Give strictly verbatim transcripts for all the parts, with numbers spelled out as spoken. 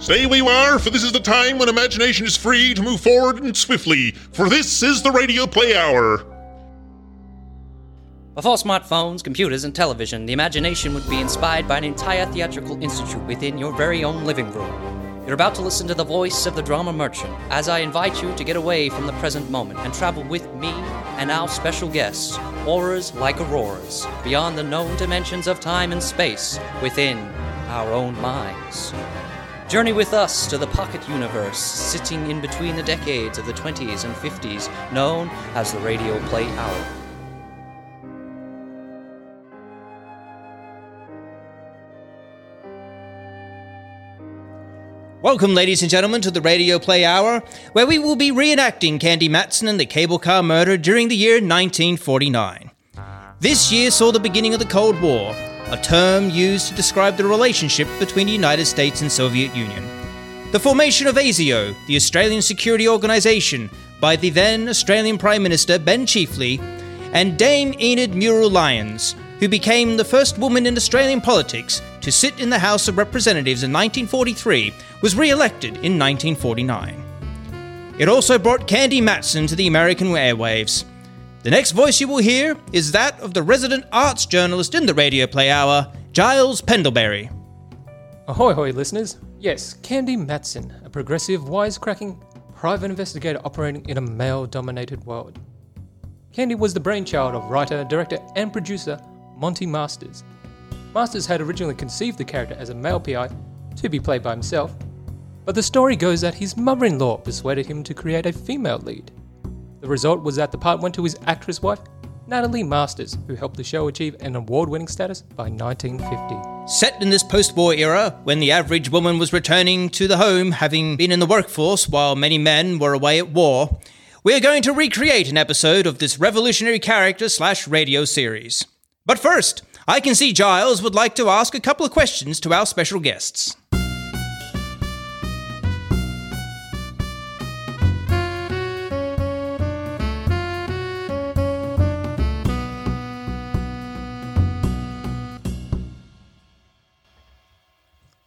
Stay where you are, for this is the time when imagination is free to move forward and swiftly, for this is the Radio Play Hour. Before smartphones, computers, and television, the imagination would be inspired by an entire theatrical institute within your very own living room. You're about to listen to the voice of the drama merchant, as I invite you to get away from the present moment and travel with me and our special guests, Auras Like Auroras, beyond the known dimensions of time and space, within our own minds. Journey with us to the pocket universe, sitting in between the decades of the twenties and fifties, known as the Radio Play Hour. Welcome, ladies and gentlemen, to the Radio Play Hour, where we will be reenacting Candy Matson and the cable car murder during the year nineteen forty-nine. This year saw the beginning of the Cold War, a term used to describe the relationship between the United States and Soviet Union. The formation of ASIO, the Australian Security Organisation, by the then Australian Prime Minister Ben Chifley, and Dame Enid Muriel Lyons, who became the first woman in Australian politics to sit in the House of Representatives in nineteen forty-three, was re-elected in nineteen forty-nine. It also brought Candy Matson to the American airwaves. The next voice you will hear is that of the resident arts journalist in the Radio Play Hour, Giles Pendlebury. Ahoy, ahoy, listeners. Yes, Candy Matson, a progressive, wisecracking private investigator operating in a male-dominated world. Candy was the brainchild of writer, director, and producer Monty Masters. Masters had originally conceived the character as a male P I to be played by himself, but the story goes that his mother-in-law persuaded him to create a female lead. The result was that the part went to his actress wife, Natalie Masters, who helped the show achieve an award-winning status by nineteen fifty. Set in this post-war era, when the average woman was returning to the home having been in the workforce while many men were away at war, we are going to recreate an episode of this revolutionary character-slash-radio series. But first, I can see Giles would like to ask a couple of questions to our special guests.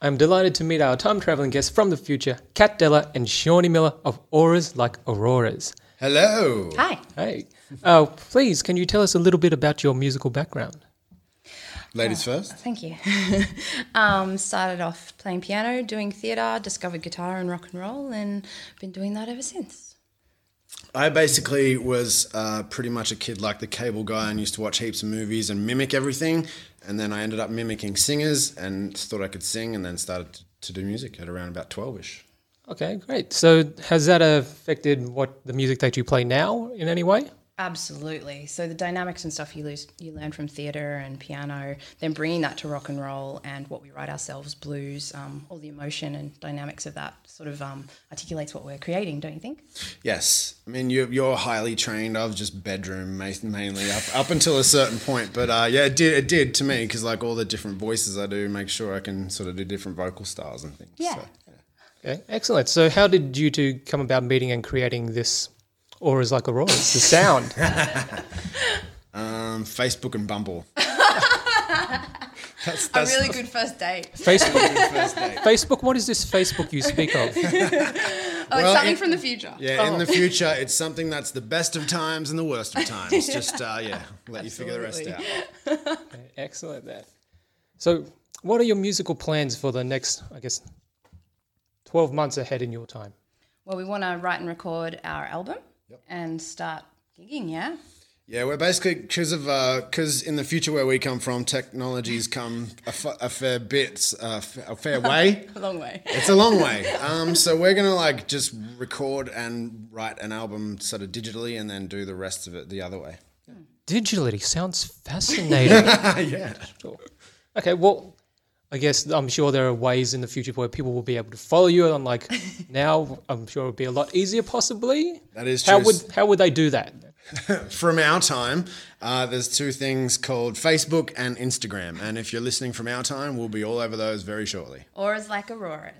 I'm delighted to meet our time-traveling guests from the future, Kat Della and Shawnee Miller of Auras Like Auroras. Hello. Hi. Hey. Uh, please, can you tell us a little bit about your musical background? Ladies oh, first. Thank you. um, started off playing piano, doing theatre, discovered guitar and rock and roll, and been doing that ever since. I basically was uh, pretty much a kid like the cable guy and used to watch heaps of movies and mimic everything. And then I ended up mimicking singers and thought I could sing, and then started to do music at around about twelve-ish. Okay, great. So has that affected what the music that you play now in any way? Absolutely. So the dynamics and stuff you lose, you learn from theatre and piano, then bringing that to rock and roll and what we write ourselves, blues, um, all the emotion and dynamics of that sort of um, articulates what we're creating, don't you think? Yes. I mean, you're, you're highly trained. I was just bedroom mainly up, up until a certain point. But, uh, yeah, it did, it did to me because, like, all the different voices I do make sure I can sort of do different vocal styles and things. Yeah. So, yeah. Okay, excellent. So how did you two come about meeting and creating this Auras Like Auroras, the sound? um, Facebook and Bumble. that's, that's a really good first date. Facebook, first date. Facebook, what is this Facebook you speak of? oh, well, it's something in, from the future. Yeah, oh. In the future, it's something that's the best of times and the worst of times. yeah. Just, uh, yeah, let Absolutely. You figure the rest out. Okay, excellent, that. So what are your musical plans for the next, I guess, twelve months ahead in your time? Well, we want to write and record our album. Yep. And start gigging, yeah? Yeah, we're basically, because of because uh, in the future where we come from, technology's come a, f- a fair bit, uh, f- a fair way. A long way. It's a long way. Um, so we're going to like just record and write an album sort of digitally and then do the rest of it the other way. Yeah. Digitally sounds fascinating. Yeah. Sure. Okay, well, I guess I'm sure there are ways in the future where people will be able to follow you. And like now, I'm sure it would be a lot easier possibly. That is true. How would, how would they do that? From our time, uh, there's two things called Facebook and Instagram. And if you're listening from our time, we'll be all over those very shortly. Auras Like Auroras.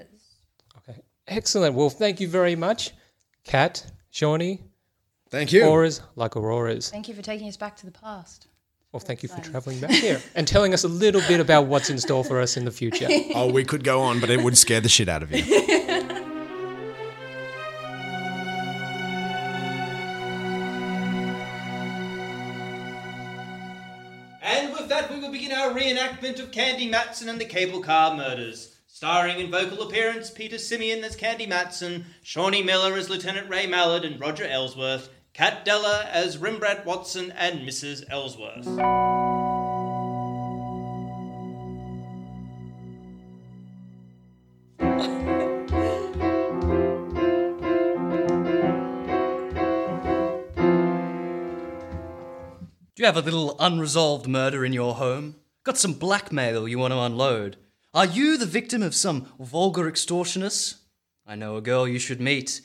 Okay, excellent. Well, thank you very much, Kat, Shawnee. Thank you. Auras Like Auroras. Thank you for taking us back to the past. Well, thank you for traveling back here and telling us a little bit about what's in store for us in the future. Oh, we could go on, but it would scare the shit out of you. And with that, we will begin our reenactment of Candy Matson and the Cable Car Murders, starring in vocal appearance Peter Simeon as Candy Matson, Shawnee Miller as Lieutenant Ray Mallard and Roger Ellsworth, Kat Della as Rembrandt Watson and Missus Ellsworth. Do you have a little unresolved murder in your home? Got some blackmail you want to unload? Are you the victim of some vulgar extortionist? I know a girl you should meet.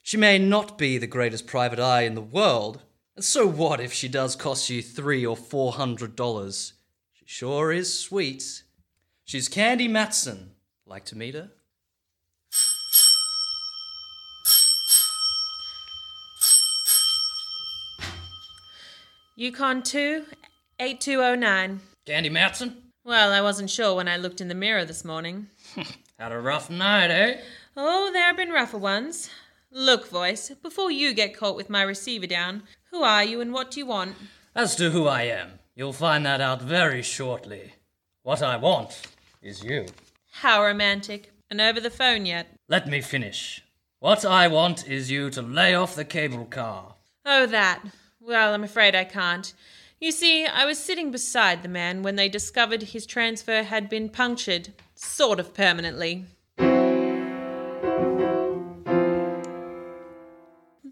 She may not be the greatest private eye in the world, and so what if she does cost you three or four hundred dollars? She sure is sweet. She's Candy Matson. Like to meet her? Yukon two, eight two oh nine. Candy Matson? Well, I wasn't sure when I looked in the mirror this morning. Had a rough night, eh? Oh, there have been rougher ones. Look, voice, before you get caught with my receiver down, who are you and what do you want? As to who I am, you'll find that out very shortly. What I want is you. How romantic. And over the phone yet? Let me finish. What I want is you to lay off the cable car. Oh, that. Well, I'm afraid I can't. You see, I was sitting beside the man when they discovered his transfer had been punctured, sort of permanently.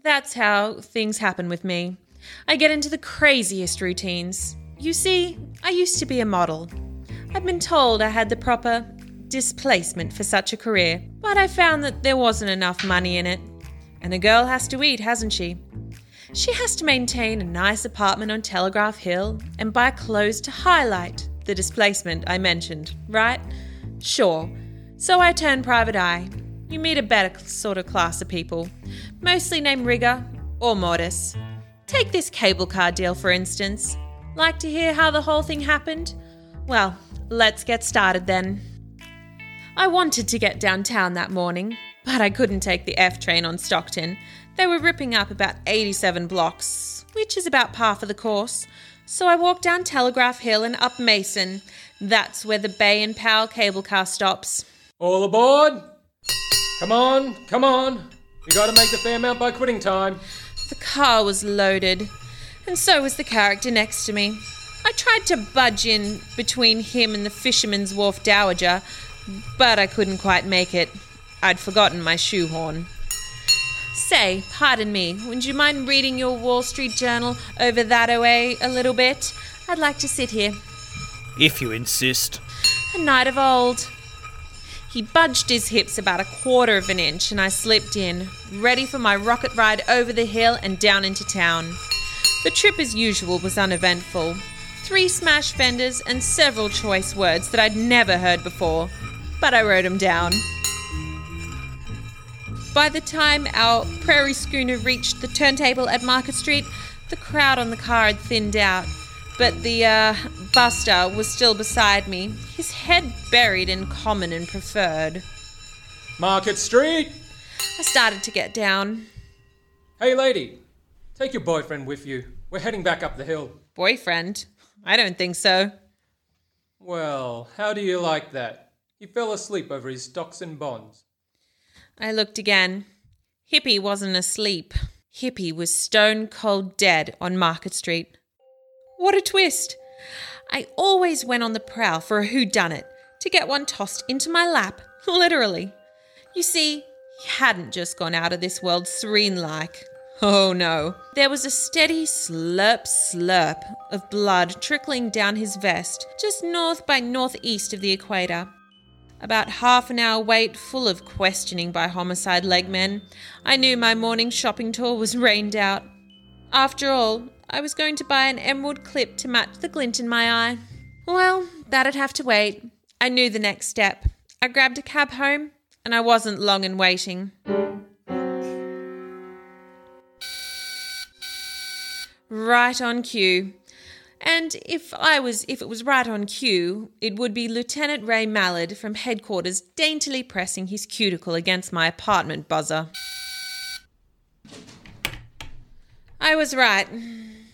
That's how things happen with me. I get into the craziest routines. You see, I used to be a model. I'd been told I had the proper displacement for such a career, but I found that there wasn't enough money in it. And a girl has to eat, hasn't she? She has to maintain a nice apartment on Telegraph Hill and buy clothes to highlight the displacement I mentioned, right? Sure. So I turn private eye. You meet a better sort of class of people, mostly named rigor or mortis. Take this cable car deal, for instance. Like to hear how the whole thing happened? Well, let's get started then. I wanted to get downtown that morning, but I couldn't take the F train on Stockton. They were ripping up about eighty-seven blocks, which is about par for the course. So I walked down Telegraph Hill and up Mason. That's where the Bay and Powell cable car stops. All aboard! Come on, come on. We gotta make the Fairmount by quitting time. The car was loaded, and so was the character next to me. I tried to budge in between him and the Fisherman's Wharf dowager, but I couldn't quite make it. I'd forgotten my shoehorn. Say, pardon me, would you mind reading your Wall Street Journal over that away a little bit? I'd like to sit here. If you insist. A night of old. He budged his hips about a quarter of an inch and I slipped in, ready for my rocket ride over the hill and down into town. The trip as usual was uneventful. Three smash fenders and several choice words that I'd never heard before, but I wrote them down. By the time our prairie schooner reached the turntable at Market Street, the crowd on the car had thinned out. But the, uh, buster was still beside me, his head buried in common and preferred. Market Street! I started to get down. Hey, lady, take your boyfriend with you. We're heading back up the hill. Boyfriend? I don't think so. Well, how do you like that? He fell asleep over his stocks and bonds. I looked again. Hippie wasn't asleep. Hippie was stone cold dead on Market Street. What a twist! I always went on the prowl for a whodunit, to get one tossed into my lap, literally. You see, he hadn't just gone out of this world serene-like. Oh no. There was a steady slurp-slurp of blood trickling down his vest, just north by northeast of the equator. About half an hour wait, full of questioning by homicide legmen. I knew my morning shopping tour was rained out. After all, I was going to buy an emerald clip to match the glint in my eye. Well, that'd have to wait. I knew the next step. I grabbed a cab home, and I wasn't long in waiting. Right on cue. And if I was, if it was right on cue, it would be Lieutenant Ray Mallard from headquarters daintily pressing his cuticle against my apartment buzzer. I was right.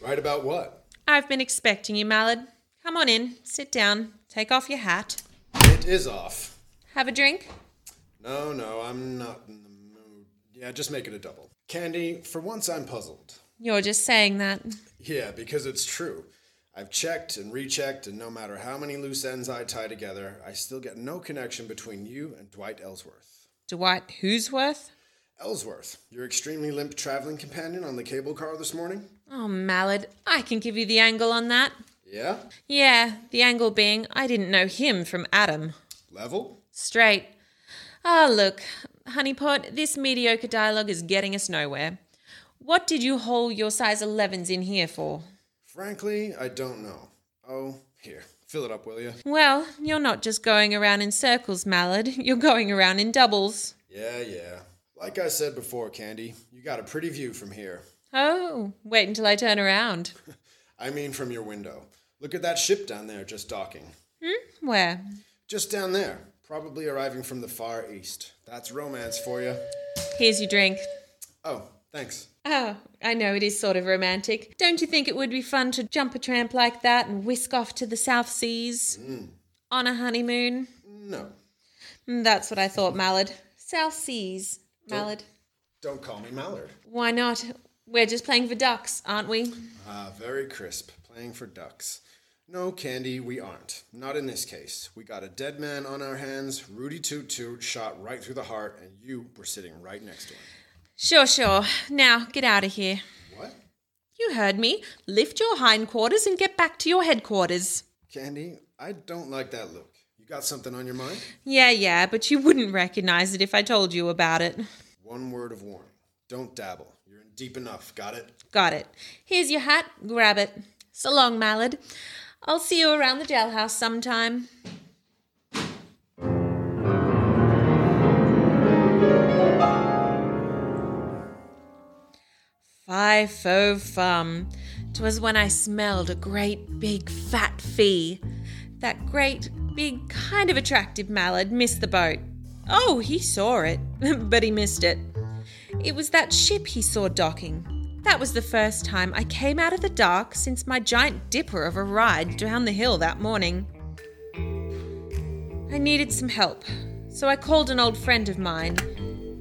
Right about what? I've been expecting you, Mallard. Come on in, sit down, take off your hat. It is off. Have a drink? No, no, I'm not in the mood. Yeah, just make it a double. Candy, for once I'm puzzled. You're just saying that. Yeah, because it's true. I've checked and rechecked, and no matter how many loose ends I tie together, I still get no connection between you and Dwight Ellsworth. Dwight who's worth? Ellsworth, your extremely limp traveling companion on the cable car this morning? Oh, Mallard, I can give you the angle on that. Yeah? Yeah, the angle being I didn't know him from Adam. Level? Straight. Ah, oh, look, honeypot, this mediocre dialogue is getting us nowhere. What did you haul your size elevens in here for? Frankly, I don't know. Oh, here, fill it up, will you? Well, you're not just going around in circles, Mallard. You're going around in doubles. Yeah, yeah. Like I said before, Candy, you got a pretty view from here. Oh, wait until I turn around. I mean from your window. Look at that ship down there just docking. Hmm? Where? Just down there. Probably arriving from the Far East. That's romance for you. Here's your drink. Oh, thanks. Oh, I know it is sort of romantic. Don't you think it would be fun to jump a tramp like that and whisk off to the South Seas? Mm. On a honeymoon? No. That's what I thought, Mallard. South Seas. Mallard. Don't, don't call me Mallard. Why not? We're just playing for ducks, aren't we? Ah, uh, very crisp. Playing for ducks. No, Candy, we aren't. Not in this case. We got a dead man on our hands, Rudy Toot Toot, shot right through the heart, and you were sitting right next to him. Sure, sure. Now, get out of here. What? You heard me. Lift your hindquarters and get back to your headquarters. Candy, I don't like that look. You got something on your mind? Yeah, yeah, but you wouldn't recognize it if I told you about it. One word of warning. Don't dabble. You're in deep enough. Got it? Got it. Here's your hat. Grab it. So long, Mallard. I'll see you around the jailhouse sometime. Fi-fo-fum. 'Twas when I smelled a great big fat fee. That great... big, kind of attractive Mallard missed the boat. Oh, he saw it, but he missed it. It was that ship he saw docking. That was the first time I came out of the dark since my giant dipper of a ride down the hill that morning. I needed some help, so I called an old friend of mine,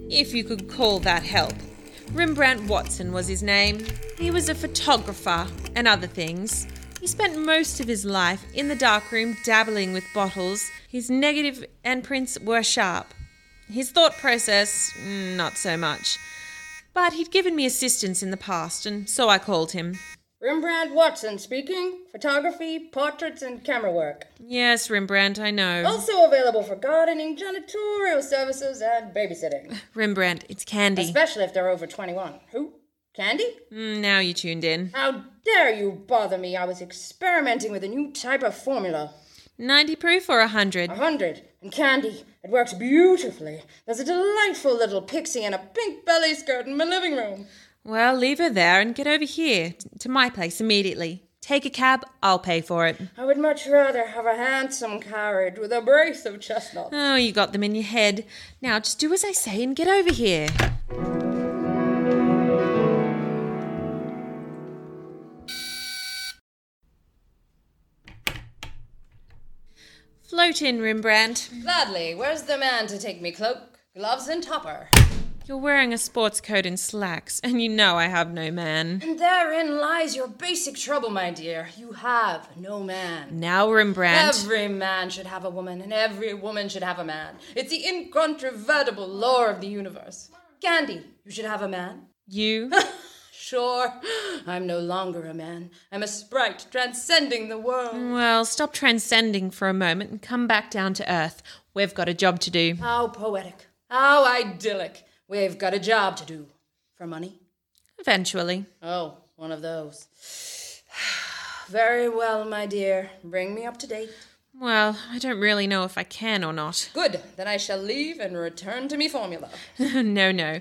if you could call that help. Rembrandt Watson was his name. He was a photographer and other things. He spent most of his life in the darkroom dabbling with bottles. His negative imprints were sharp. His thought process, not so much. But he'd given me assistance in the past, and so I called him. Rembrandt Watson speaking. Photography, portraits, and camera work. Yes, Rembrandt, I know. Also available for gardening, janitorial services, and babysitting. Rembrandt, it's Candy. Especially if they're over twenty-one. Who? Candy? Now you tuned in. How dare you bother me? I was experimenting with a new type of formula. ninety proof or one hundred? one hundred. And Candy, it works beautifully. There's a delightful little pixie in a pink belly skirt in my living room. Well, leave her there and get over here, to my place immediately. Take a cab, I'll pay for it. I would much rather have a handsome carriage with a brace of chestnuts. Oh, you got them in your head. Now just do as I say and get over here. Float in, Rembrandt. Gladly. Where's the man to take me cloak, gloves and topper? You're wearing a sports coat and slacks, and you know I have no man. And therein lies your basic trouble, my dear. You have no man. Now, Rembrandt... Every man should have a woman, and every woman should have a man. It's the incontrovertible law of the universe. Candy, you should have a man. You? Sure, I'm no longer a man. I'm a sprite transcending the world. Well, stop transcending for a moment and come back down to earth. We've got a job to do. How poetic. How idyllic. We've got a job to do. For money? Eventually. Oh, one of those. Very well, my dear. Bring me up to date. Well, I don't really know if I can or not. Good. Then I shall leave and return to me formula. No, no.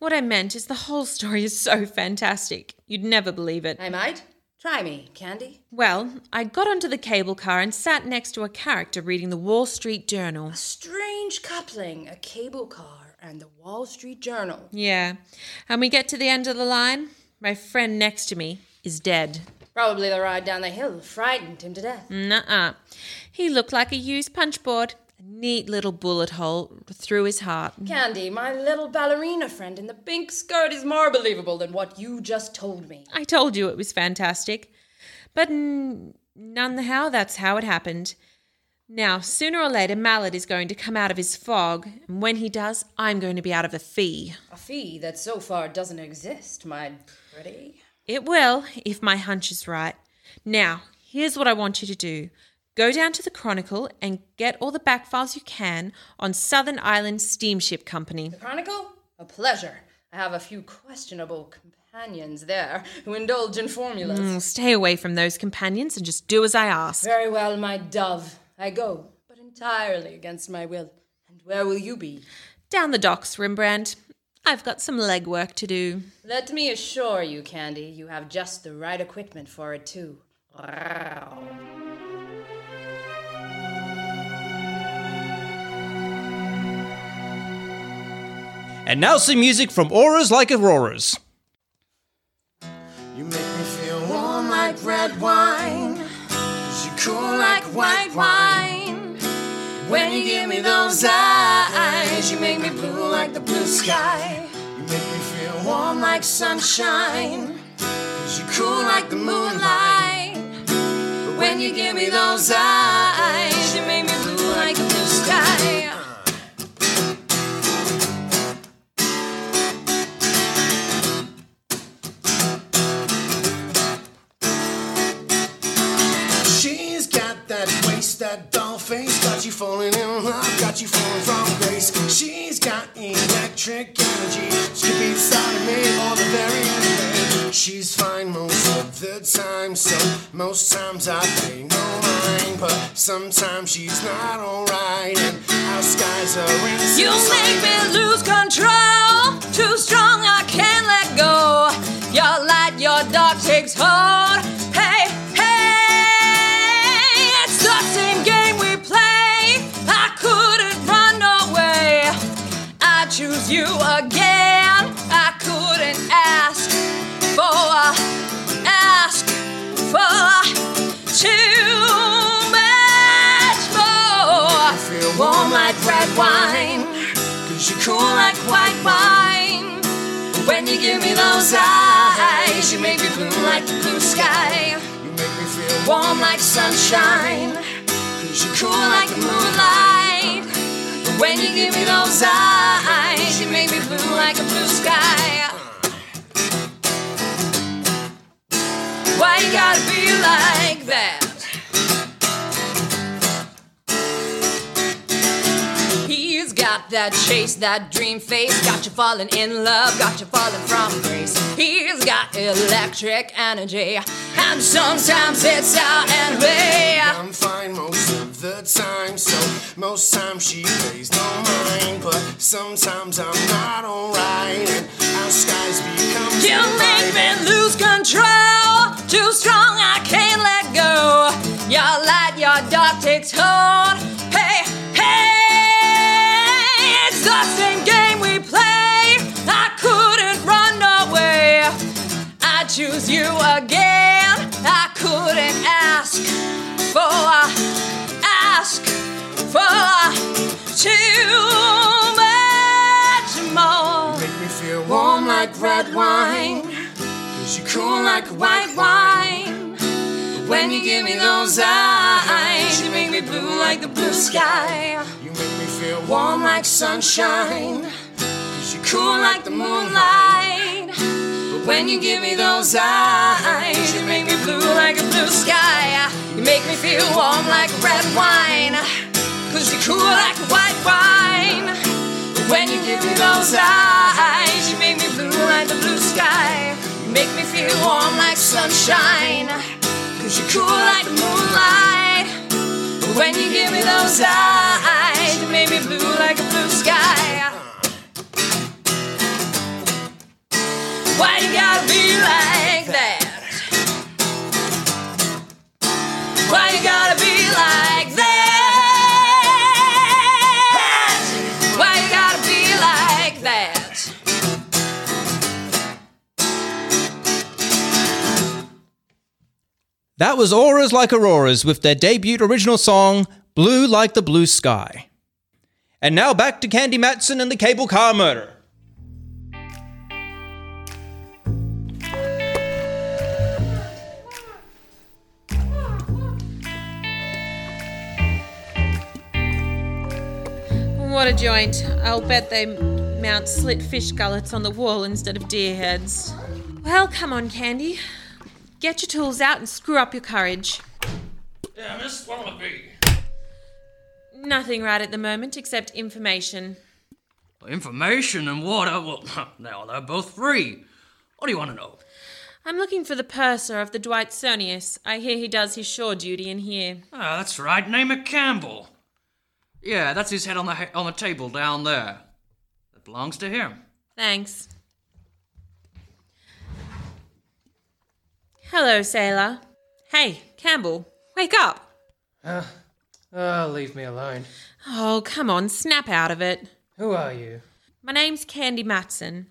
What I meant is the whole story is so fantastic. You'd never believe it. I might. Try me, Candy. Well, I got onto the cable car and sat next to a character reading the Wall Street Journal. A strange coupling, a cable car and the Wall Street Journal. Yeah, and we get to the end of the line. My friend next to me is dead. Probably the ride down the hill frightened him to death. Nuh-uh. He looked like a used punch board. A neat little bullet hole through his heart. Candy, my little ballerina friend in the pink skirt is more believable than what you just told me. I told you it was fantastic. But n- none the how, that's how it happened. Now, sooner or later, Mallard is going to come out of his fog. And when he does, I'm going to be out of a fee. A fee that so far doesn't exist, my pretty. It will, if my hunch is right. Now, here's what I want you to do. Go down to the Chronicle and get all the back files you can on Southern Island Steamship Company. The Chronicle? A pleasure. I have a few questionable companions there who indulge in formulas. Mm, stay away from those companions and just do as I ask. Very well, my dove. I go, but entirely against my will. And where will you be? Down the docks, Rembrandt. I've got some legwork to do. Let me assure you, Candy, you have just the right equipment for it too. And now some music from Auras Like Auroras. You make me feel warm like red wine. You cool like white wine. When you give me those eyes, you make me blue like the blue sky. You make me feel warm like sunshine. You cool like the moonlight. When you give me those eyes, you make me blue like the blue sky. That doll face got you falling in love, got you falling from grace. She's got electric energy, she beats side of me all the very end day. She's fine most of the time, so most times I pay no mind. But sometimes she's not alright, and our skies are in. You make me lose control, too strong I can't let go. Your light, your dark takes hold. Hey, the same game we play, I couldn't run away. I choose you again. I couldn't ask for, ask for too much more. I feel warm like red wine, 'cause you're cool like white wine. When you give me those eyes, you make me blue like the blue sky. Warm like sunshine, 'cause you're cool like the moonlight. But when you give me those eyes, you make me blue like a blue sky. Why you gotta be like that? He's got that chase, that dream face. Got you falling in love, got you falling from grace. He's got electric energy, and sometimes it's out and way. I'm fine most of the time, so most times she pays no mind. But sometimes I'm not alright, and our skies become. You make me lose control, too strong I can't let go. Your light, your dark takes hold. Hey, hey, it's the same game we play. I couldn't run away. I choose you again. I couldn't ask for, ask for too much more. You make me feel warm like red wine, 'cause you're cool like white wine. When you give me those eyes, you make me blue like the blue sky. You make me feel warm like sunshine, 'cause you're cool like the moonlight. When you give me those eyes, you make me blue like a blue sky. You make me feel warm like red wine, 'cause you're cool like white wine. When you give me those eyes, you make me blue like a blue sky. You make me feel warm like sunshine, 'cause you're cool like the moonlight. When you give me those eyes, you make me blue like a blue sky. Why you gotta be like that? That was Auras Like Auroras with their debut original song, Blue Like the Blue Sky. And now back to Candy Matson and the Cable Car Murder. What a joint. I'll bet they mount slit fish gullets on the wall instead of deer heads. Well, come on, Candy. Get your tools out and screw up your courage. Yeah, miss, what will it be? Nothing right at the moment except information. Well, information and water, well, now they're both free. What do you want to know? I'm looking for the purser of the Dwight Sonius. I hear he does his shore duty in here. Oh, that's right, name of Campbell. Yeah, that's his head on the he- on the table down there. That belongs to him. Thanks. Hello, sailor. Hey, Campbell, wake up. Uh, uh, leave me alone. Oh, come on, snap out of it. Who are you? My name's Candy Matson.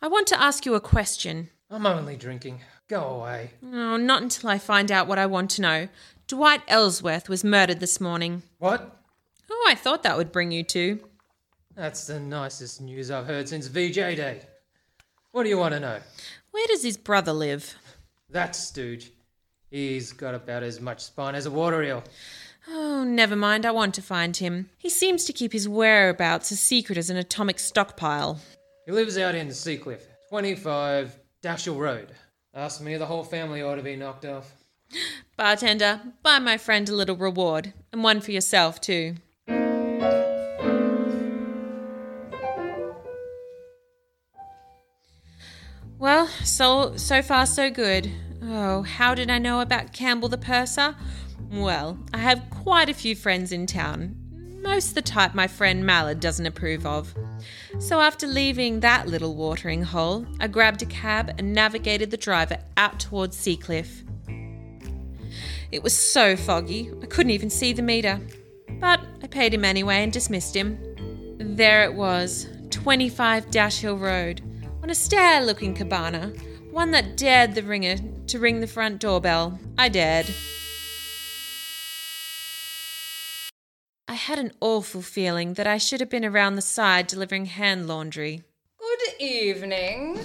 I want to ask you a question. I'm only drinking. Go away. No, oh, not until I find out what I want to know. Dwight Ellsworth was murdered this morning. What? Oh, I thought that would bring you to. That's the nicest news I've heard since V J Day. What do you want to know? Where does his brother live? That stooge. He's got about as much spine as a water eel. Oh, never mind. I want to find him. He seems to keep his whereabouts as secret as an atomic stockpile. He lives out in Seacliff, twenty-five Dashiell Road. Ask me, the whole family ought to be knocked off. Bartender, buy my friend a little reward, and one for yourself too. Well, so so far so good. Oh, how did I know about Campbell the purser? Well, I have quite a few friends in town. Most the type my friend Mallard doesn't approve of. So after leaving that little watering hole, I grabbed a cab and navigated the driver out towards Seacliff. It was so foggy, I couldn't even see the meter. But I paid him anyway and dismissed him. There it was, twenty-five Dashiell Road. On a stair-looking cabana, one that dared the ringer to ring the front doorbell. I dared. I had an awful feeling that I should have been around the side delivering hand laundry. Good evening.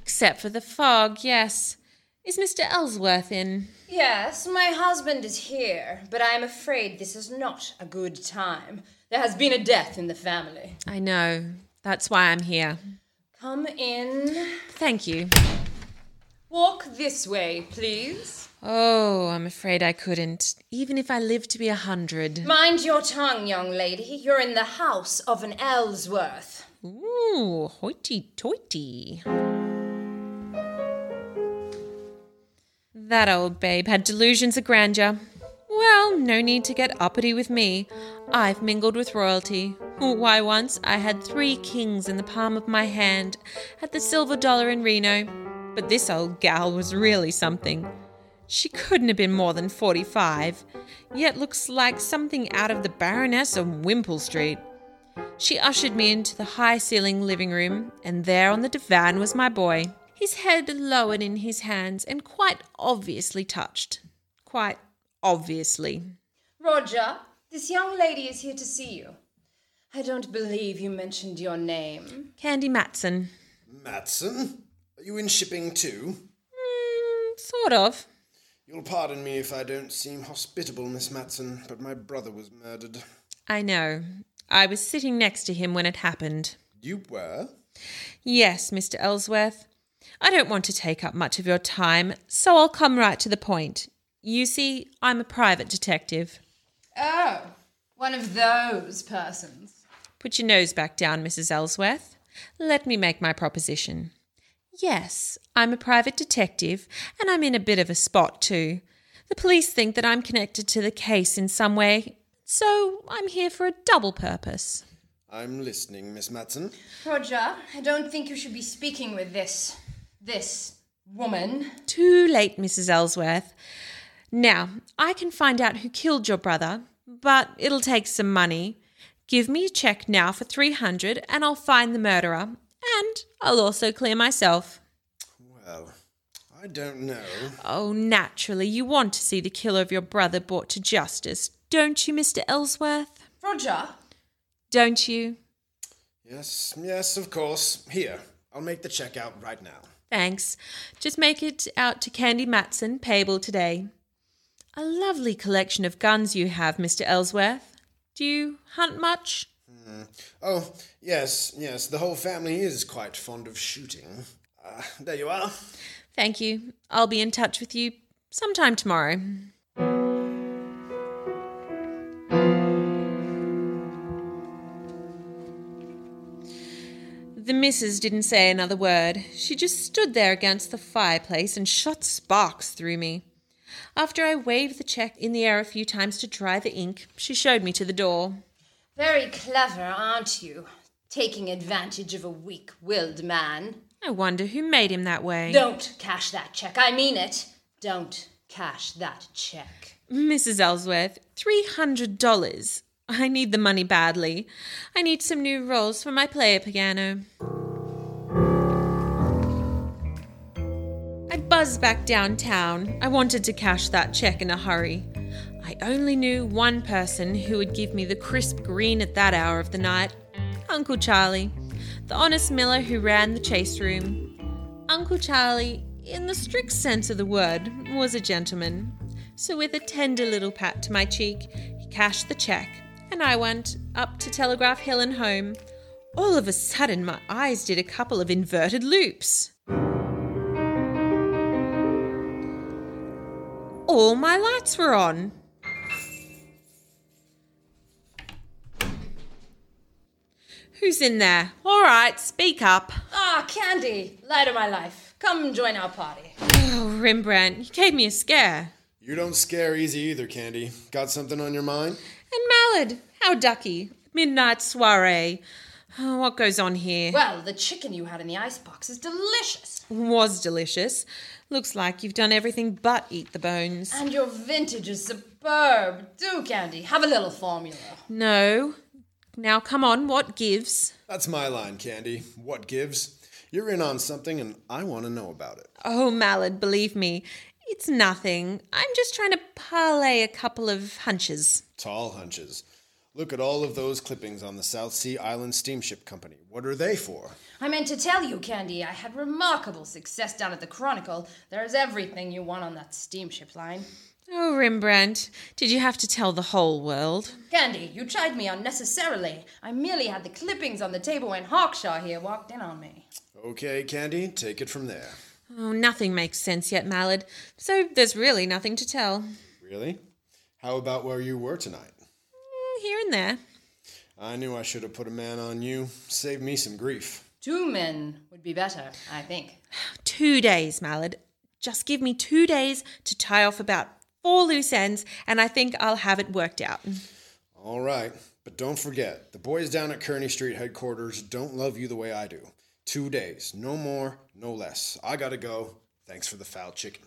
Except for the fog, yes. Is Mister Ellsworth in? Yes, my husband is here, but I am afraid this is not a good time. There has been a death in the family. I know. That's why I'm here. Come in. Thank you. Walk this way, please. Oh, I'm afraid I couldn't, even if I lived to be a hundred. Mind your tongue, young lady. You're in the house of an Ellsworth. Ooh, hoity-toity. That old babe had delusions of grandeur. Well, no need to get uppity with me. I've mingled with royalty. Why, once I had three kings in the palm of my hand at the Silver Dollar in Reno. But this old gal was really something. She couldn't have been more than forty-five, yet looks like something out of the Baroness of Wimpole Street. She ushered me into the high-ceilinged living room, and there on the divan was my boy, his head lowered in his hands and quite obviously touched. Quite obviously. Roger, this young lady is here to see you. I don't believe you mentioned your name. Candy Matson. Matson? Are you in shipping too? Mm, sort of. You'll pardon me if I don't seem hospitable, Miss Matson, but my brother was murdered. I know. I was sitting next to him when it happened. You were? Yes, Mister Ellsworth. I don't want to take up much of your time, so I'll come right to the point. You see, I'm a private detective. Oh, one of those persons. Put your nose back down, Missus Ellsworth. Let me make my proposition. Yes, I'm a private detective, and I'm in a bit of a spot too. The police think that I'm connected to the case in some way, so I'm here for a double purpose. I'm listening, Miss Matson. Roger, I don't think you should be speaking with this... this woman. Too late, Missus Ellsworth. Now, I can find out who killed your brother, but it'll take some money. Give me a check now for three hundred and I'll find the murderer. And I'll also clear myself. Well, I don't know. Oh, naturally, you want to see the killer of your brother brought to justice, don't you, Mister Ellsworth? Roger! Don't you? Yes, yes, of course. Here, I'll make the check out right now. Thanks. Just make it out to Candy Matson, payable today. A lovely collection of guns you have, Mister Ellsworth. Do you hunt much? Mm. Oh, yes, yes, the whole family is quite fond of shooting. Uh, there you are. Thank you. I'll be in touch with you sometime tomorrow. The missus didn't say another word. She just stood there against the fireplace and shot sparks through me. After I waved the check in the air a few times to dry the ink, she showed me to the door. Very clever, aren't you? Taking advantage of a weak-willed man. I wonder who made him that way. Don't cash that check. I mean it. Don't cash that check. Missus Ellsworth, three hundred dollars. I need the money badly. I need some new rolls for my player piano. I buzzed back downtown. I wanted to cash that check in a hurry. I only knew one person who would give me the crisp green at that hour of the night. Uncle Charlie. The honest miller who ran the chase room. Uncle Charlie, in the strict sense of the word, was a gentleman. So with a tender little pat to my cheek, he cashed the cheque, and I went up to Telegraph Hill and home. All of a sudden, my eyes did a couple of inverted loops. All my lights were on. Who's in there? All right, speak up. Ah, Candy, light of my life. Come join our party. Oh, Rembrandt, you gave me a scare. You don't scare easy either, Candy. Got something on your mind? And Mallard, how ducky. Midnight soiree. Oh, what goes on here? Well, the chicken you had in the icebox is delicious. Was delicious. Looks like you've done everything but eat the bones. And your vintage is superb. Do, Candy, have a little formula. No. Now, come on, what gives? That's my line, Candy. What gives? You're in on something and I want to know about it. Oh, Mallard, believe me, it's nothing. I'm just trying to parlay a couple of hunches. Tall hunches. Look at all of those clippings on the South Sea Island Steamship Company. What are they for? I meant to tell you, Candy, I had remarkable success down at the Chronicle. There's everything you want on that steamship line. Oh, Rembrandt, did you have to tell the whole world? Candy, you tried me unnecessarily. I merely had the clippings on the table when Hawkshaw here walked in on me. Okay, Candy, take it from there. Oh, nothing makes sense yet, Mallard, so there's really nothing to tell. Really? How about where you were tonight? Here and there. I knew I should have put a man on you. Save me some grief. Two men would be better, I think. Two days, Mallard. Just give me two days to tie off about four loose ends, and I think I'll have it worked out. All right, but don't forget, the boys down at Kearney Street headquarters don't love you the way I do. Two days, no more, no less. I gotta go. Thanks for the foul chicken.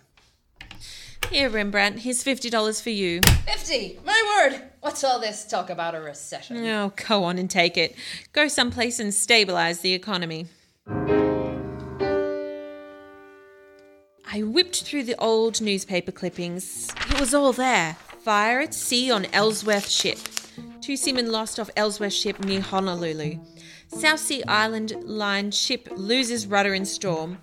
Here, Rembrandt, here's fifty dollars for you. fifty! My word! What's all this talk about a recession? Oh, go on and take it. Go someplace and stabilize the economy. I whipped through the old newspaper clippings. It was all there. Fire at sea on Ellsworth ship. Two seamen lost off Ellsworth ship near Honolulu. South Sea Island Line ship loses rudder in storm.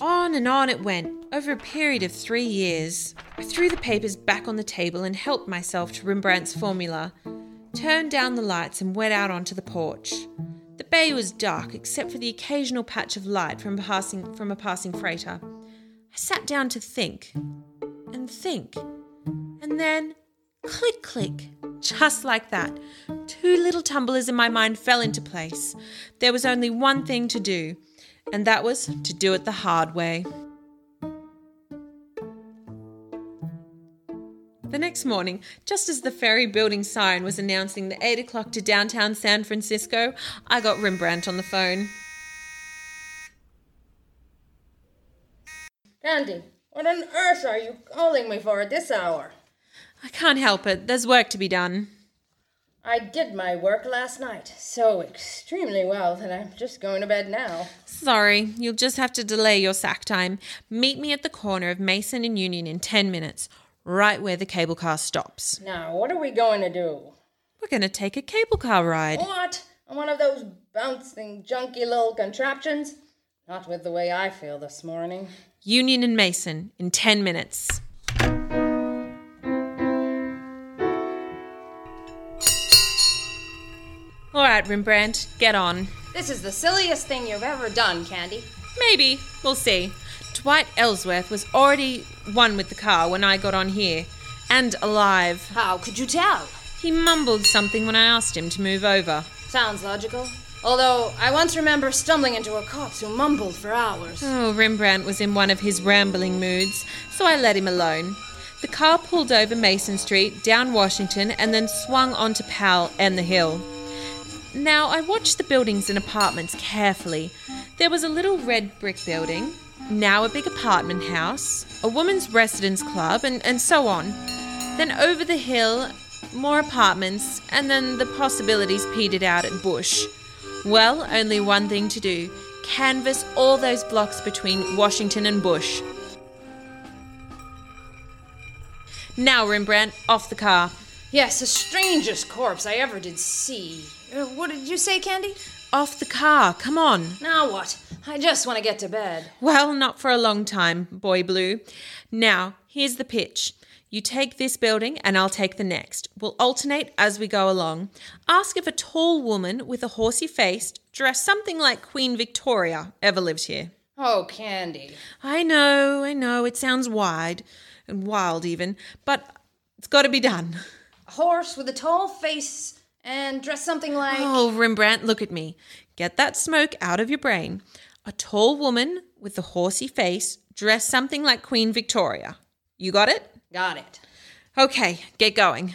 On and on it went, over a period of three years. I threw the papers back on the table and helped myself to Rembrandt's formula. Turned down the lights and went out onto the porch. The bay was dark except for the occasional patch of light from passing from a passing freighter. I sat down to think, and think, and then click, click, just like that. Two little tumblers in my mind fell into place. There was only one thing to do, and that was to do it the hard way. The next morning, just as the ferry building siren was announcing the eight o'clock to downtown San Francisco, I got Rembrandt on the phone. Candy, what on earth are you calling me for at this hour? I can't help it. There's work to be done. I did my work last night so extremely well that I'm just going to bed now. Sorry, you'll just have to delay your sack time. Meet me at the corner of Mason and Union in ten minutes, right where the cable car stops. Now, what are we going to do? We're going to take a cable car ride. What? On one of those bouncing, junky little contraptions? Not with the way I feel this morning. Union and Mason in ten minutes. All right, Rembrandt, get on. This is the silliest thing you've ever done, Candy. Maybe. We'll see. Dwight Ellsworth was already one with the car when I got on here. And alive. How could you tell? He mumbled something when I asked him to move over. Sounds logical. Although, I once remember stumbling into a corpse who mumbled for hours. Oh, Rembrandt was in one of his rambling moods, so I let him alone. The car pulled over Mason Street, down Washington, and then swung onto Powell and the hill. Now, I watched the buildings and apartments carefully. There was a little red brick building, now a big apartment house, a woman's residence club, and, and so on. Then over the hill, more apartments, and then the possibilities petered out at Bush. Well, only one thing to do, canvass all those blocks between Washington and Bush. Now, Rembrandt, off the car. Yes, the strangest corpse I ever did see. Uh, what did you say, Candy? Off the car, come on. Now what? I just want to get to bed. Well, not for a long time, Boy Blue. Now, here's the pitch. You take this building and I'll take the next. We'll alternate as we go along. Ask if a tall woman with a horsey face, dressed something like Queen Victoria, ever lived here. Oh, Candy. I know, I know, it sounds wide and wild even, but it's got to be done. A horse with a tall face and dressed something like... Oh, Rembrandt, look at me. Get that smoke out of your brain. A tall woman with a horsey face dressed something like Queen Victoria. You got it? Got it. Okay, get going.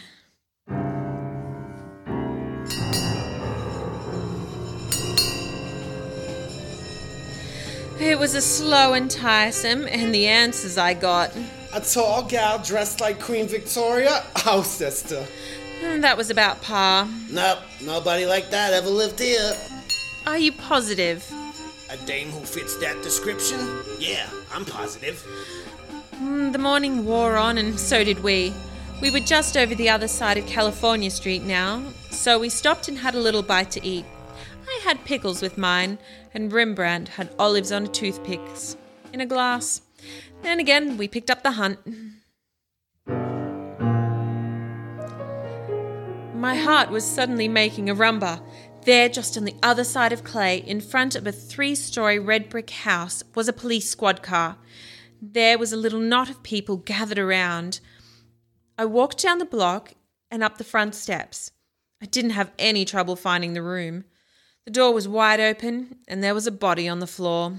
It was a slow and tiresome, and the answers I got... A tall gal dressed like Queen Victoria? Oh, sister. That was about par. Nope, nobody like that ever lived here. Are you positive? A dame who fits that description? Yeah, I'm positive. Mm, the morning wore on and so did we. We were just over the other side of California Street now, so we stopped and had a little bite to eat. I had pickles with mine, and Rembrandt had olives on toothpicks in a glass. Then again, we picked up the hunt. My heart was suddenly making a rumba. There, just on the other side of Clay, in front of a three-story red brick house, was a police squad car. There was a little knot of people gathered around. I walked down the block and up the front steps. I didn't have any trouble finding the room. The door was wide open, and there was a body on the floor.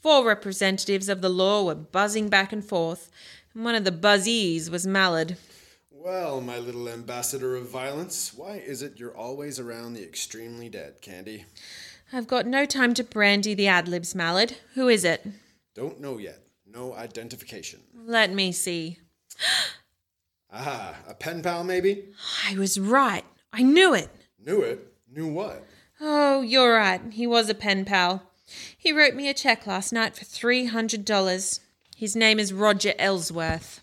Four representatives of the law were buzzing back and forth, and one of the buzzees was Mallard. Well, my little ambassador of violence, why is it you're always around the extremely dead, Candy? I've got no time to brandy the ad-libs, Mallard. Who is it? Don't know yet. No identification. Let me see. Ah, a pen pal, maybe? I was right. I knew it. Knew it? Knew what? Oh, you're right. He was a pen pal. He wrote me a check last night for three hundred dollars. His name is Roger Ellsworth.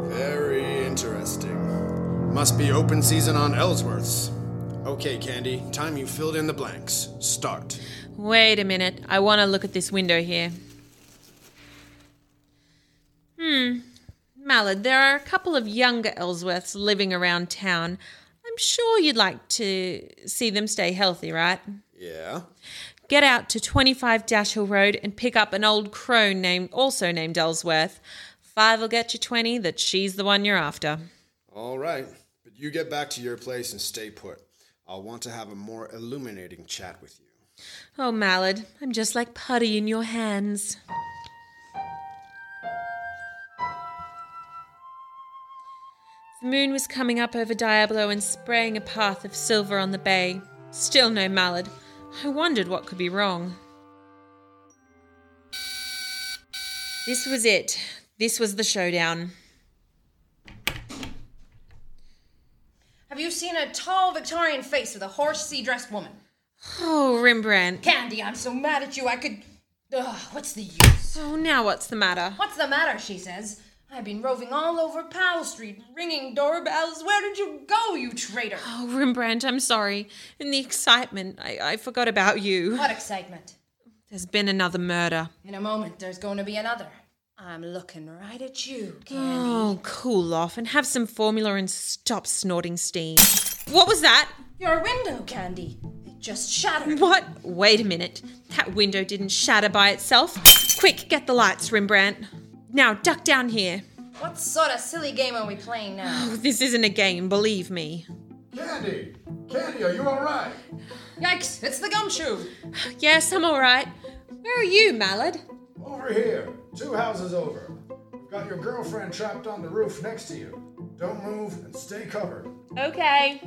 Very interesting. Must be open season on Ellsworth's. Okay, Candy, time you filled in the blanks. Start. Wait a minute. I want to look at this window here. Hmm. Mallard, there are a couple of younger Ellsworths living around town. I'm sure you'd like to see them stay healthy, right? Yeah. Get out to twenty-five Dash Hill Road and pick up an old crone named, also named Ellsworth. Five will get you twenty that she's the one you're after. All right, but you get back to your place and stay put. I'll want to have a more illuminating chat with you. Oh, Mallard, I'm just like putty in your hands. The moon was coming up over Diablo and spraying a path of silver on the bay. Still no Mallard. I wondered what could be wrong. This was it. This was the showdown. Have you seen a tall Victorian face with a horsey-dressed woman? Oh, Rembrandt. Candy, I'm so mad at you, I could... Ugh, what's the use? Oh, now what's the matter? What's the matter, she says. I've been roving all over Powell Street, ringing doorbells. Where did you go, you traitor? Oh, Rembrandt, I'm sorry. In the excitement, I, I forgot about you. What excitement? There's been another murder. In a moment, there's going to be another. I'm looking right at you, Candy. Oh, cool off and have some formula and stop snorting steam. What was that? Your window, Candy. It just shattered. What? Wait a minute. That window didn't shatter by itself. Quick, get the lights, Rembrandt. Now, duck down here. What sort of silly game are we playing now? Oh, this isn't a game, believe me. Candy! Candy, are you all right? Yikes, it's the gumshoe. Yes, I'm all right. Where are you, Mallard? Over here, two houses over. Got your girlfriend trapped on the roof next to you. Don't move and stay covered. Okay.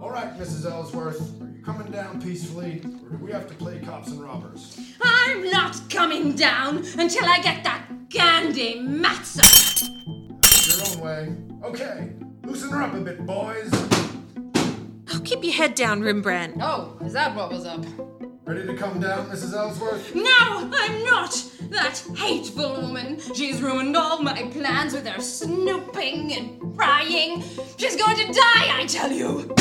All right, Missus Ellsworth, are you coming down peacefully, or do we have to play cops and robbers? I'm not coming down until I get that Candy Matson. Your own way. Okay, loosen her up a bit, boys. Oh, keep your head down, Rembrandt. Oh, is that what was up? Ready to come down, Missus Ellsworth? No, I'm not! That hateful woman, she's ruined all my plans with her snooping and prying. She's going to die, I tell you!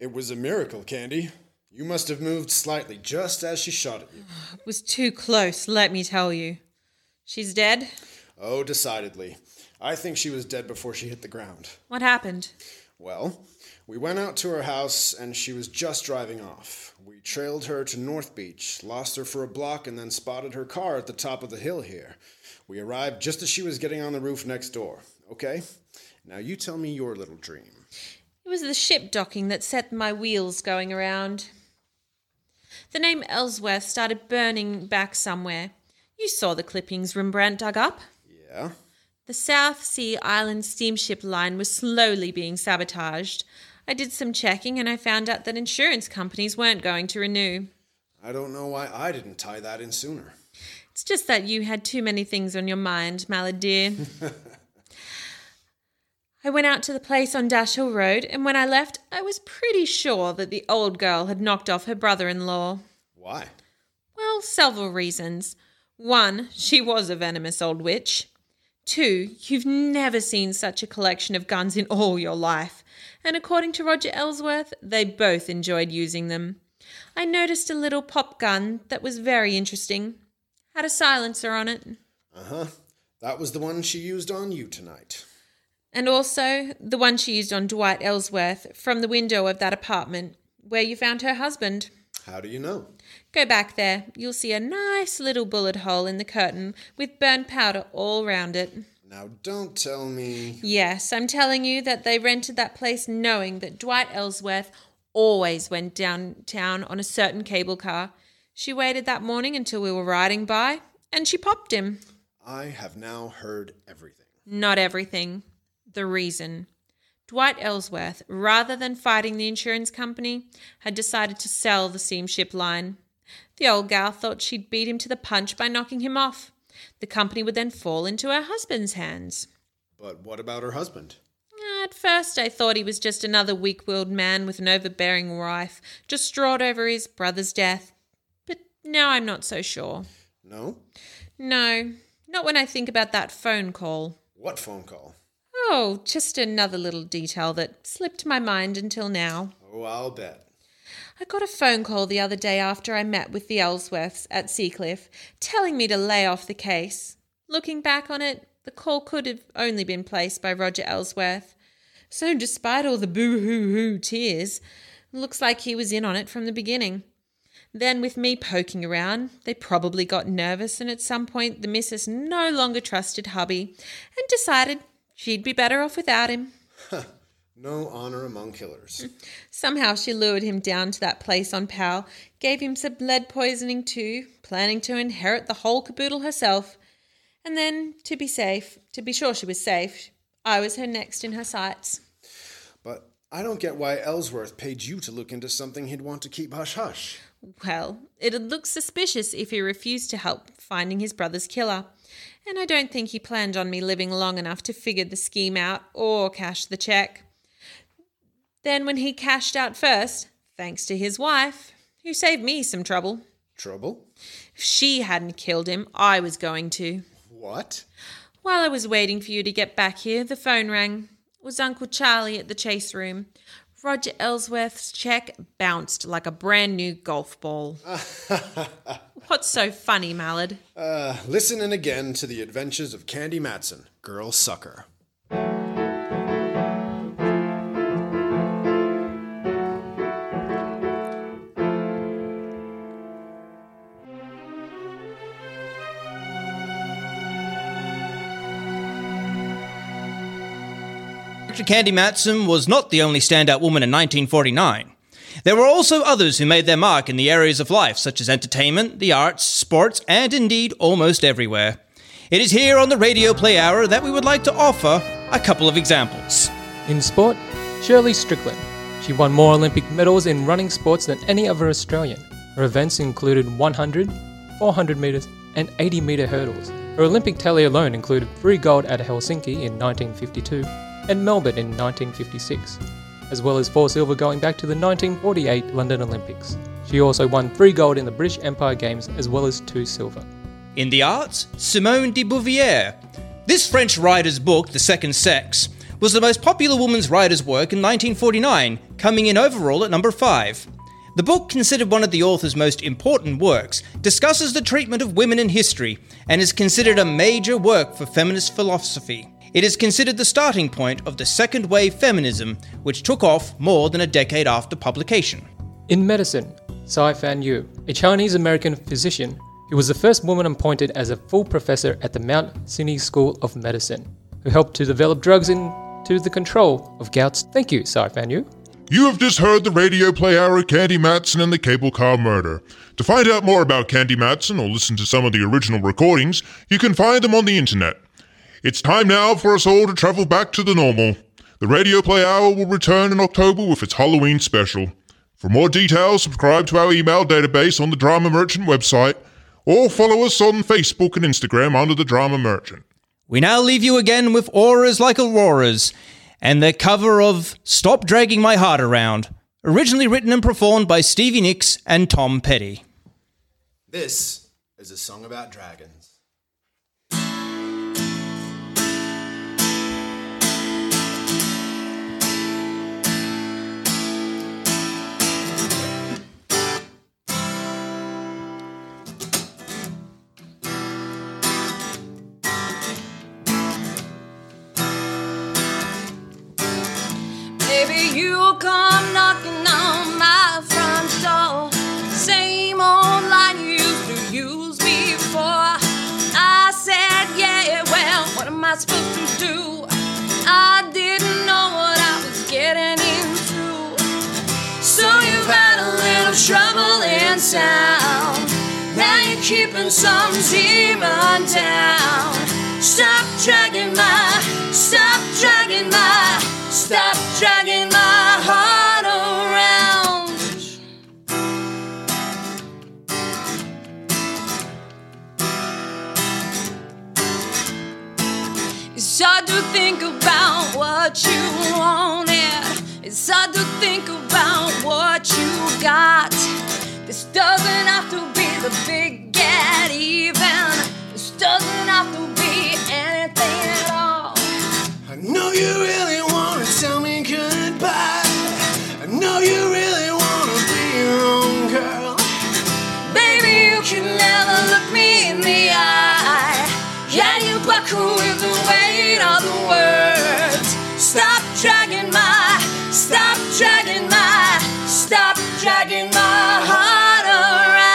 It was a miracle, Candy. You must have moved slightly just as she shot at you. It was too close, let me tell you. She's dead? Oh, decidedly. I think she was dead before she hit the ground. What happened? Well, we went out to her house and she was just driving off. We trailed her to North Beach, lost her for a block, and then spotted her car at the top of the hill here. We arrived just as she was getting on the roof next door. Okay? Now you tell me your little dream. It was the ship docking that set my wheels going around. The name Ellsworth started burning back somewhere. You saw the clippings Rembrandt dug up. Yeah. The South Sea Island steamship line was slowly being sabotaged. I did some checking and I found out that insurance companies weren't going to renew. I don't know why I didn't tie that in sooner. It's just that you had too many things on your mind, Mallard dear. I went out to the place on Dashiell Road, and when I left, I was pretty sure that the old girl had knocked off her brother-in-law. Why? Well, several reasons. One, she was a venomous old witch. Two, you've never seen such a collection of guns in all your life, and according to Roger Ellsworth, they both enjoyed using them. I noticed a little pop gun that was very interesting. Had a silencer on it. Uh-huh. That was the one she used on you tonight. And also the one she used on Dwight Ellsworth from the window of that apartment where you found her husband. How do you know? Go back there. You'll see a nice little bullet hole in the curtain with burnt powder all round it. Now don't tell me... Yes, I'm telling you that they rented that place knowing that Dwight Ellsworth always went downtown on a certain cable car. She waited that morning until we were riding by and she popped him. I have now heard everything. Not everything. The reason. Dwight Ellsworth, rather than fighting the insurance company, had decided to sell the steamship line. The old gal thought she'd beat him to the punch by knocking him off. The company would then fall into her husband's hands. But what about her husband? At first I thought he was just another weak-willed man with an overbearing wife, distraught over his brother's death. But now I'm not so sure. No? No, not when I think about that phone call. What phone call? Oh, just another little detail that slipped my mind until now. Oh, I'll bet. I got a phone call the other day after I met with the Ellsworths at Seacliff, telling me to lay off the case. Looking back on it, the call could have only been placed by Roger Ellsworth. So despite all the boo-hoo-hoo tears, looks like he was in on it from the beginning. Then with me poking around, they probably got nervous and at some point the missus no longer trusted hubby and decided... she'd be better off without him. Huh. No honor among killers. Somehow she lured him down to that place on Powell, gave him some lead poisoning too, planning to inherit the whole caboodle herself. And then, to be safe, to be sure she was safe, I was her next in her sights. But I don't get why Ellsworth paid you to look into something he'd want to keep hush-hush. Well, it'd look suspicious if he refused to help finding his brother's killer, and I don't think he planned on me living long enough to figure the scheme out or cash the check. Then when he cashed out first, thanks to his wife, who saved me some trouble. Trouble? If she hadn't killed him, I was going to. What? While I was waiting for you to get back here, the phone rang. It was Uncle Charlie at the chase room. Roger Ellsworth's check bounced like a brand new golf ball. What's so funny, Mallard? Uh, listen in again to the adventures of Candy Matson, Girl Sucker. Candy Matson was not the only standout woman in nineteen forty-nine. There were also others who made their mark in the areas of life, such as entertainment, the arts, sports, and indeed almost everywhere. It is here on the Radio Play Hour that we would like to offer a couple of examples. In sport, Shirley Strickland. She won more Olympic medals in running sports than any other Australian. Her events included one hundred, four hundred metres, and eighty metre hurdles. Her Olympic tally alone included three gold at Helsinki in nineteen fifty-two, and Melbourne in nineteen fifty-six, as well as four silver going back to the nineteen forty-eight London Olympics. She also won three gold in the British Empire Games as well as two silver. In the arts, Simone de Beauvoir. This French writer's book, The Second Sex, was the most popular woman's writer's work in nineteen forty-nine, coming in overall at number five. The book, considered one of the author's most important works, discusses the treatment of women in history and is considered a major work for feminist philosophy. It is considered the starting point of the second wave feminism, which took off more than a decade after publication. In medicine, Sai Fan Yu, a Chinese-American physician who was the first woman appointed as a full professor at the Mount Sinai School of Medicine, who helped to develop drugs into the control of gouts. Thank you, Sai Fan Yu. You have just heard the Radio Play Hour, Candy Matson and the Cable Car Murder. To find out more about Candy Matson or listen to some of the original recordings, you can find them on the internet. It's time now for us all to travel back to the normal. The Radio Play Hour will return in October with its Halloween special. For more details, subscribe to our email database on the Drama Merchant website, or follow us on Facebook and Instagram under the Drama Merchant. We now leave you again with Auras Like Auroras, and their cover of Stop Dragging My Heart Around, originally written and performed by Stevie Nicks and Tom Petty. This is a song about dragons. Come knocking on my front door. Same old line you used to use before. I said, yeah, well, what am I supposed to do? I didn't know what I was getting into. So you've had a little trouble in town. Now you're keeping some demon down. Stop dragging my, stop dragging my, stop dragging my heart around. It's hard to think about what you wanted. It's hard to think about what you got. This doesn't have to be the big get even. This doesn't have to be anything at all. I know you really want to tell me goodbye. No, you really wanna be your own girl. Baby, you can never look me in the eye. Yeah, you buckle with the weight of the words. Stop dragging my, stop dragging my, stop dragging my heart around.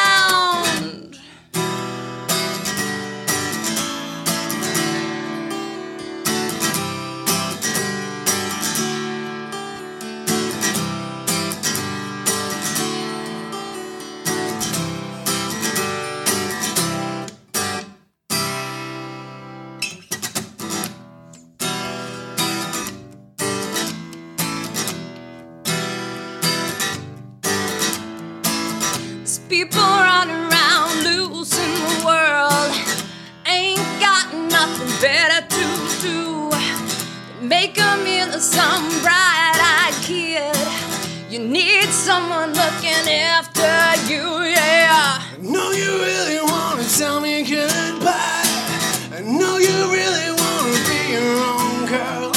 people run around loose in the world. Ain't got nothing better to do than make a meal of some bright-eyed kid. You need someone looking after you, yeah. I know you really want to tell me goodbye. I know you really want to be your own girl.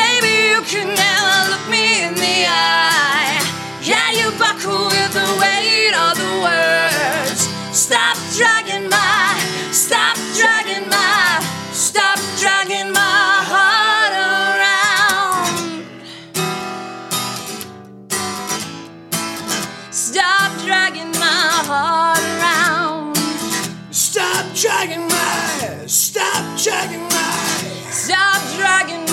Baby, you can never look me in the eye. Yeah, you buckle with the weight of the words. Stop dragging my, stop dragging my, stop dragging my heart around. Stop dragging my heart around. Stop dragging my, stop dragging my, stop dragging